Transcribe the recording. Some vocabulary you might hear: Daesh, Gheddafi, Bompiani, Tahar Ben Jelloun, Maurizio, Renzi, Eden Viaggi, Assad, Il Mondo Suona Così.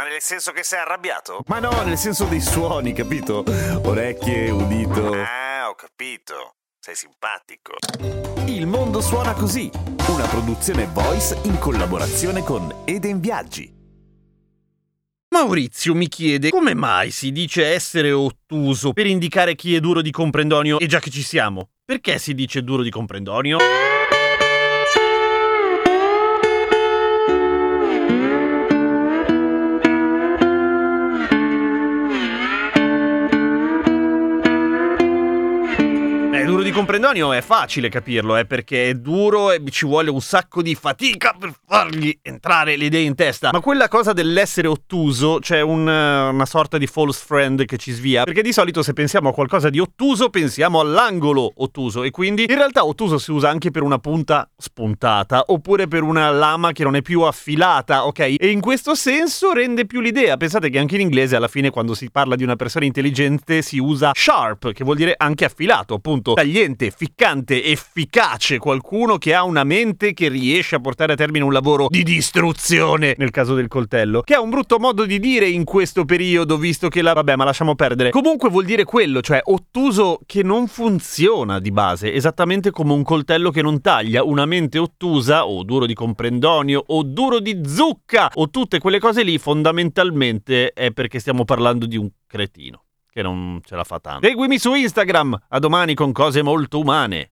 Ma nel senso che sei arrabbiato? Ma no, nel senso dei suoni, capito? Orecchie, udito... Ah, ho capito. Sei simpatico. Il Mondo Suona Così, una produzione Voice in collaborazione con Eden Viaggi. Maurizio mi chiede come mai si dice essere ottuso per indicare chi è duro di comprendonio, e già che ci siamo, perché si dice duro di comprendonio? Duro di comprendonio è facile capirlo, perché è duro e ci vuole un sacco di fatica per fargli entrare le idee in testa. Ma quella cosa dell'essere ottuso, c'è una sorta di false friend che ci svia, perché di solito se pensiamo a qualcosa di ottuso pensiamo all'angolo ottuso, e quindi in realtà ottuso si usa anche per una punta spuntata oppure per una lama che non è più affilata, ok? E in questo senso rende più l'idea. Pensate che anche in inglese alla fine quando si parla di una persona intelligente si usa sharp, che vuol dire anche affilato, appunto. Tagliente, ficcante, efficace, qualcuno che ha una mente che riesce a portare a termine un lavoro di distruzione, nel caso del coltello, che è un brutto modo di dire in questo periodo, visto che vabbè, ma lasciamo perdere. Comunque vuol dire quello, cioè ottuso che non funziona di base, esattamente come un coltello che non taglia, una mente ottusa, o duro di comprendonio, o duro di zucca, o tutte quelle cose lì, fondamentalmente è perché stiamo parlando di un cretino che non ce la fa tanto. Seguimi su Instagram, a domani con cose molto umane.